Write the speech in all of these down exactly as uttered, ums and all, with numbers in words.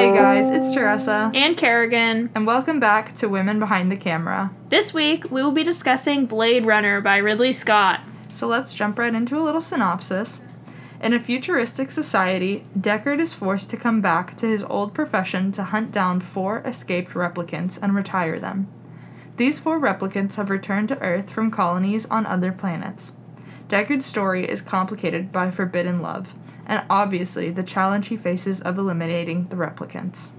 Hey guys, it's Teresa. And Kerrigan. And welcome back to Women Behind the Camera. This week, we will be discussing Blade Runner by Ridley Scott. So let's jump right into a little synopsis. In a futuristic society, Deckard is forced to come back to his old profession to hunt down four escaped replicants and retire them. These four replicants have returned to Earth from colonies on other planets. Deckard's story is complicated by forbidden love, and obviously the challenge he faces of eliminating the replicants.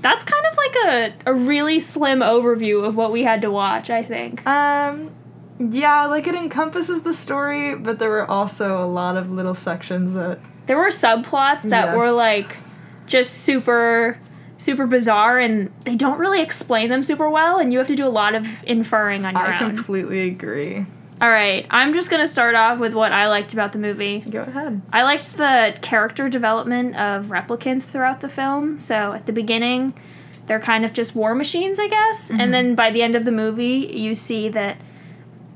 That's kind of like a, a really slim overview of what we had to watch, I think. Um, yeah, like it encompasses the story, but there were also a lot of little sections that... There were subplots that yes. were like just super... super bizarre, and they don't really explain them super well, and you have to do a lot of inferring on your I own. I completely agree. All right, I'm just going to start off with what I liked about the movie. Go ahead. I liked the character development of replicants throughout the film. So at the beginning, they're kind of just war machines, I guess, mm-hmm. and then by the end of the movie, you see that,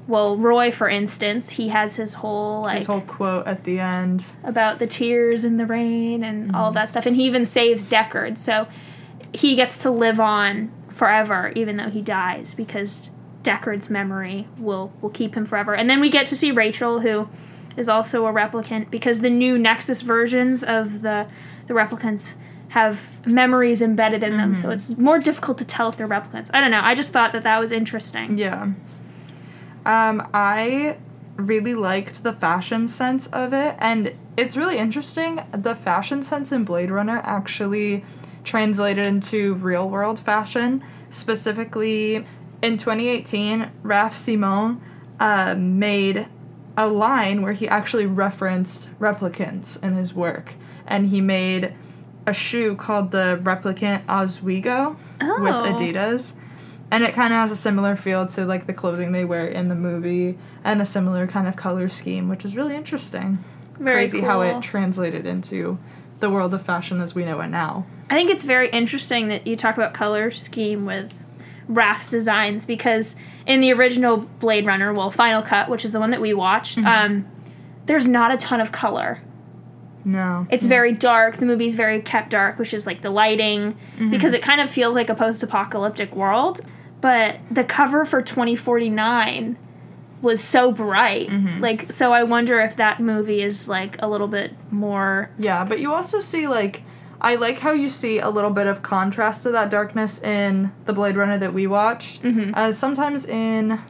well, Roy, for instance, he has his whole, like... His whole quote at the end. About the tears and the rain and mm-hmm. all that stuff, and he even saves Deckard, so... He gets to live on forever, even though he dies, because Deckard's memory will, will keep him forever. And then we get to see Rachel, who is also a replicant, because the new Nexus versions of the, the replicants have memories embedded in them, mm-hmm. so it's more difficult to tell if they're replicants. I don't know. I just thought that that was interesting. Yeah. Um, I really liked the fashion sense of it, and it's really interesting. The fashion sense in Blade Runner actually... translated into real-world fashion. Specifically, in twenty eighteen, Raf Simons uh, made a line where he actually referenced replicants in his work. And he made a shoe called the Replicant Oswego oh. with Adidas. And it kind of has a similar feel to, like, the clothing they wear in the movie and a similar kind of color scheme, which is really interesting. Very Crazy cool. how it translated into the world of fashion as we know it now. I think it's very interesting that you talk about color scheme with Raf's designs, because in the original Blade Runner, well, Final Cut, which is the one that we watched, mm-hmm. um, there's not a ton of color. No. It's no. very dark. The movie's very kept dark, which is like the lighting, mm-hmm. because it kind of feels like a post-apocalyptic world. But the cover for twenty forty-nine was so bright. Mm-hmm. Like, so I wonder if that movie is like a little bit more... Yeah, but you also see like... I like how you see a little bit of contrast to that darkness in the Blade Runner that we watched. Mm-hmm. Uh, sometimes in...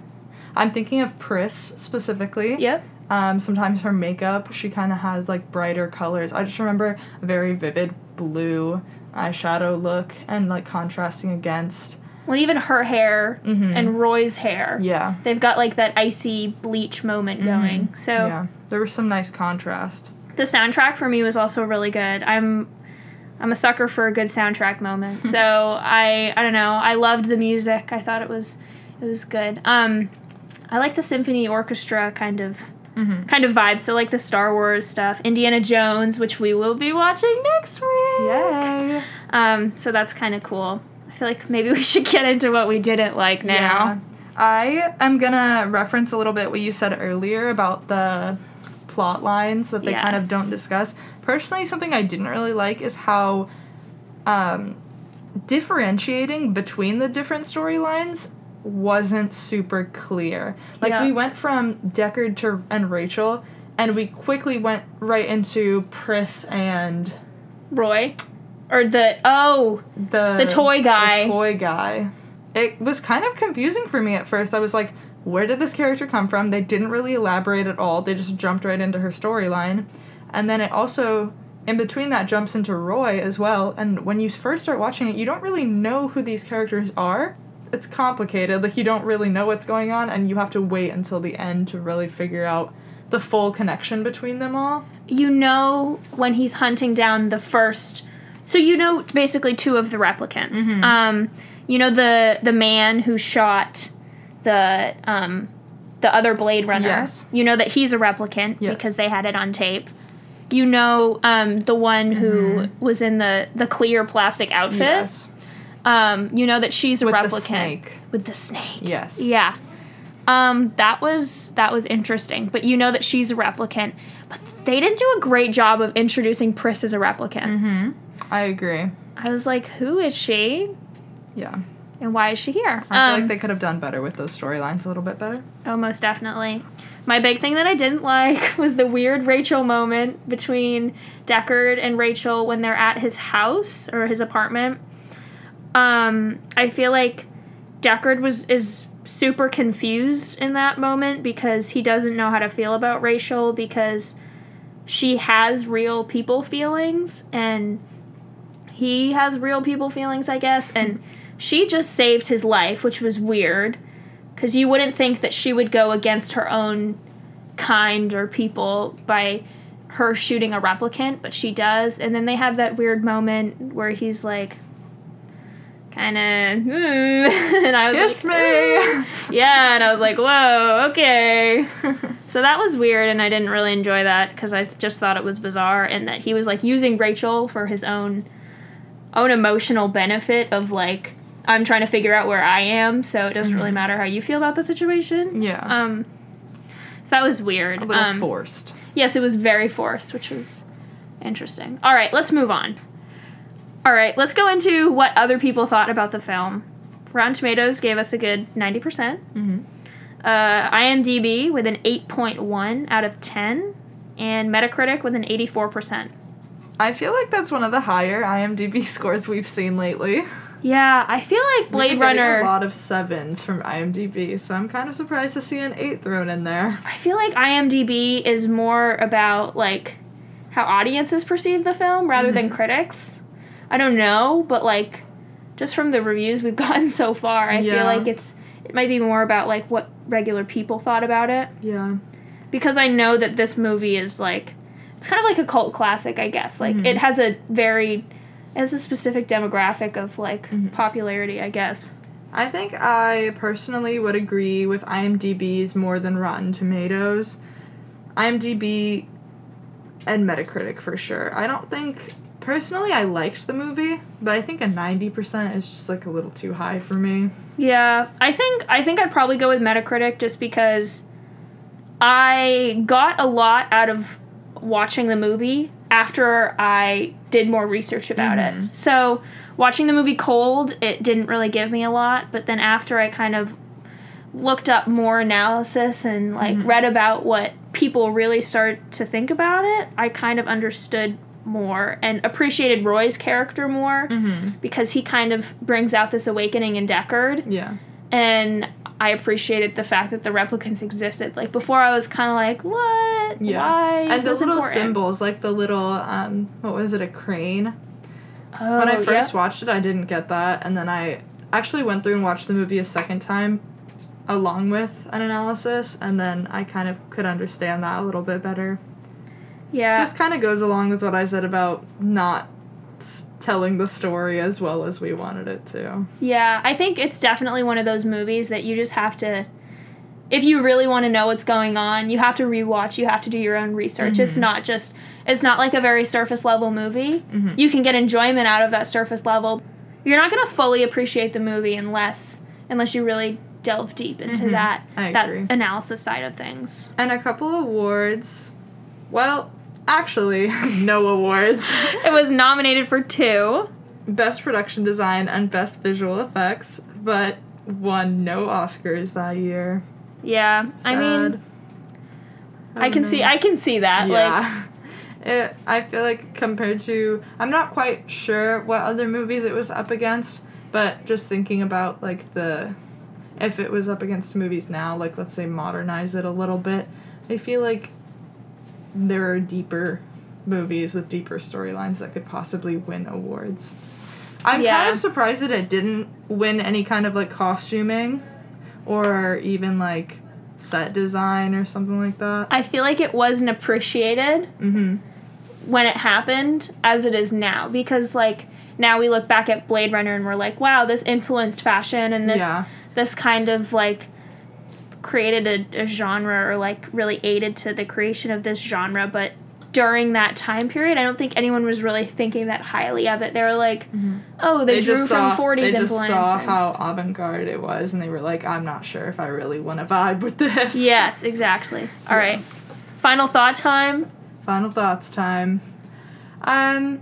I'm thinking of Pris, specifically. Yep. Um, sometimes her makeup, she kind of has, like, brighter colors. I just remember a very vivid blue eyeshadow look and, like, contrasting against... Well, even her hair mm-hmm. and Roy's hair. Yeah. They've got, like, that icy bleach moment mm-hmm. going. So yeah. There was some nice contrast. The soundtrack for me was also really good. I'm... I'm a sucker for a good soundtrack moment. So I I don't know. I loved the music. I thought it was it was good. Um, I like the symphony orchestra kind of mm-hmm. kind of vibe. So like the Star Wars stuff, Indiana Jones, which we will be watching next week. Yay. Um, so that's kind of cool. I feel like maybe we should get into what we didn't like now. Yeah. I am going to reference a little bit what you said earlier about the plot lines that they yes. kind of don't discuss. Personally, something I didn't really like is how um, differentiating between the different storylines wasn't super clear. Like, yeah. we went from Deckard to, and Rachel, and we quickly went right into Pris and... Roy? Or the... Oh! The, the toy guy. The toy guy. It was kind of confusing for me at first. I was like, where did this character come from? They didn't really elaborate at all. They just jumped right into her storyline. And then it also, in between that, jumps into Roy as well. And when you first start watching it, you don't really know who these characters are. It's complicated. Like, you don't really know what's going on, and you have to wait until the end to really figure out the full connection between them all. You know when he's hunting down the first... So you know basically two of the replicants. Mm-hmm. Um, you know the, the man who shot the... Um, the other Blade Runner. Yes. You know that he's a replicant yes. because they had it on tape. You know um, the one who mm-hmm. was in the, the clear plastic outfit. Yes. Um, you know that she's a With replicant. With the snake. With the snake. Yes. Yeah. Um, that was that was interesting. But you know that she's a replicant. But they didn't do a great job of introducing Pris as a replicant. Mm-hmm. I agree. I was like, who is she? Yeah. And why is she here? I feel um, like they could have done better with those storylines a little bit better. Oh, most definitely. My big thing that I didn't like was the weird Rachel moment between Deckard and Rachel when they're at his house or his apartment. Um, I feel like Deckard was is super confused in that moment because he doesn't know how to feel about Rachel because she has real people feelings and he has real people feelings, I guess, and she just saved his life, which was weird. Because you wouldn't think that she would go against her own kind or people by her shooting a replicant, but she does. And then they have that weird moment where he's like, kind of, mm, and I was Kiss like, Kiss me! Yeah, and I was like, whoa, okay. So that was weird, and I didn't really enjoy that because I just thought it was bizarre and that he was, like, using Rachel for his own own emotional benefit of, like, I'm trying to figure out where I am, so it doesn't mm-hmm. really matter how you feel about the situation. Yeah. Um, so that was weird. A little um, forced. Yes, it was very forced, which was interesting. All right, let's move on. All right, let's go into what other people thought about the film. Rotten Tomatoes gave us a good ninety percent. Mm-hmm. Uh, IMDb with an eight point one out of ten, and Metacritic with an eighty-four percent. I feel like that's one of the higher IMDb scores we've seen lately. Yeah, I feel like Blade Runner... We're getting a lot of sevens from IMDb, so I'm kind of surprised to see an eight thrown in there. I feel like IMDb is more about, like, how audiences perceive the film rather mm-hmm. than critics. I don't know, but, like, just from the reviews we've gotten so far, I yeah. feel like it's it might be more about, like, what regular people thought about it. Yeah. Because I know that this movie is, like, it's kind of like a cult classic, I guess. Like, mm-hmm. it has a very... As a specific demographic of, like, mm-hmm. popularity, I guess. I think I personally would agree with IMDb's more than Rotten Tomatoes. IMDb and Metacritic, for sure. I don't think... Personally, I liked the movie, but I think a ninety percent is just, like, a little too high for me. Yeah. I think, I think I'd probably go with Metacritic just because I got a lot out of watching the movie after I did more research about mm-hmm. it. So, watching the movie cold, it didn't really give me a lot, but then after I kind of looked up more analysis and, like, mm-hmm. read about what people really start to think about it, I kind of understood more and appreciated Roy's character more mm-hmm. because he kind of brings out this awakening in Deckard. Yeah. And I appreciated the fact that the replicants existed. Like, before I was kind of like, what? Yeah. Why? And the little important? symbols, like the little, um, what was it, a crane? Oh, when I first yep. watched it, I didn't get that. And then I actually went through and watched the movie a second time along with an analysis. And then I kind of could understand that a little bit better. Yeah. Just kind of goes along with what I said about not telling the story as well as we wanted it to. Yeah, I think it's definitely one of those movies that you just have to, if you really want to know what's going on, you have to rewatch, you have to do your own research. Mm-hmm. It's not just, it's not like a very surface level movie. Mm-hmm. You can get enjoyment out of that surface level. You're not going to fully appreciate the movie unless unless you really delve deep into mm-hmm. that, that analysis side of things. And a couple awards. Well... Actually, no awards. It was nominated for two. Best Production Design and Best Visual Effects, but won no Oscars that year. Yeah, sad. I mean, I, I can know. see I can see that. Yeah. Like, it, I feel like compared to... I'm not quite sure what other movies it was up against, but just thinking about, like, the... If it was up against movies now, like, let's say modernize it a little bit, I feel like there are deeper movies with deeper storylines that could possibly win awards. I'm yeah. kind of surprised that it didn't win any kind of, like, costuming or even, like, set design or something like that. I feel like it wasn't appreciated mm-hmm. when it happened as it is now because, like, now we look back at Blade Runner and we're like, wow, this influenced fashion and this yeah. this kind of, like, created a, a genre or, like, really aided to the creation of this genre, but during that time period, I don't think anyone was really thinking that highly of it. They were like, mm-hmm. oh, they, they drew saw, from forties influence. They just influence saw and, how avant-garde it was, and they were like, I'm not sure if I really want to vibe with this. Yes, exactly. All yeah. right. Final thought time. Final thoughts time. Um,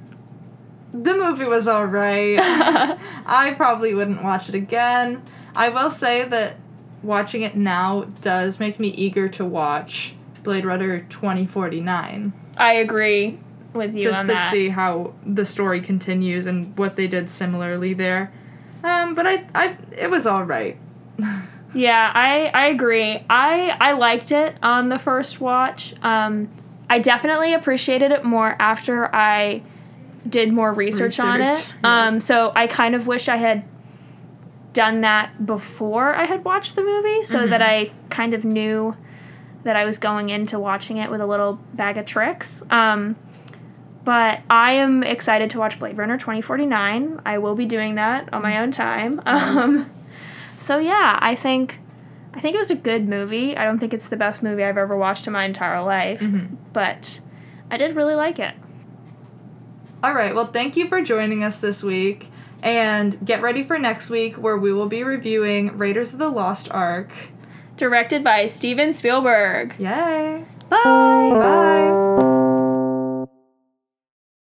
the movie was alright. I probably wouldn't watch it again. I will say that watching it now does make me eager to watch Blade Runner twenty forty-nine. I agree with you on that. Just to see how the story continues and what they did similarly there. Um, but I, I, it was alright. Yeah, I, I agree. I, I liked it on the first watch. Um, I definitely appreciated it more after I did more research, research. on it. Yeah. Um, so I kind of wish I had done that before I had watched the movie, so mm-hmm. that I kind of knew that I was going into watching it with a little bag of tricks. Um, but I am excited to watch Blade Runner twenty forty-nine. I will be doing that on my own time. Um, so yeah, I think I think it was a good movie. I don't think it's the best movie I've ever watched in my entire life, mm-hmm. but I did really like it. All right, well, thank you for joining us this week, and get ready for next week where we will be reviewing Raiders of the Lost Ark. Directed by Steven Spielberg. Yay. Bye.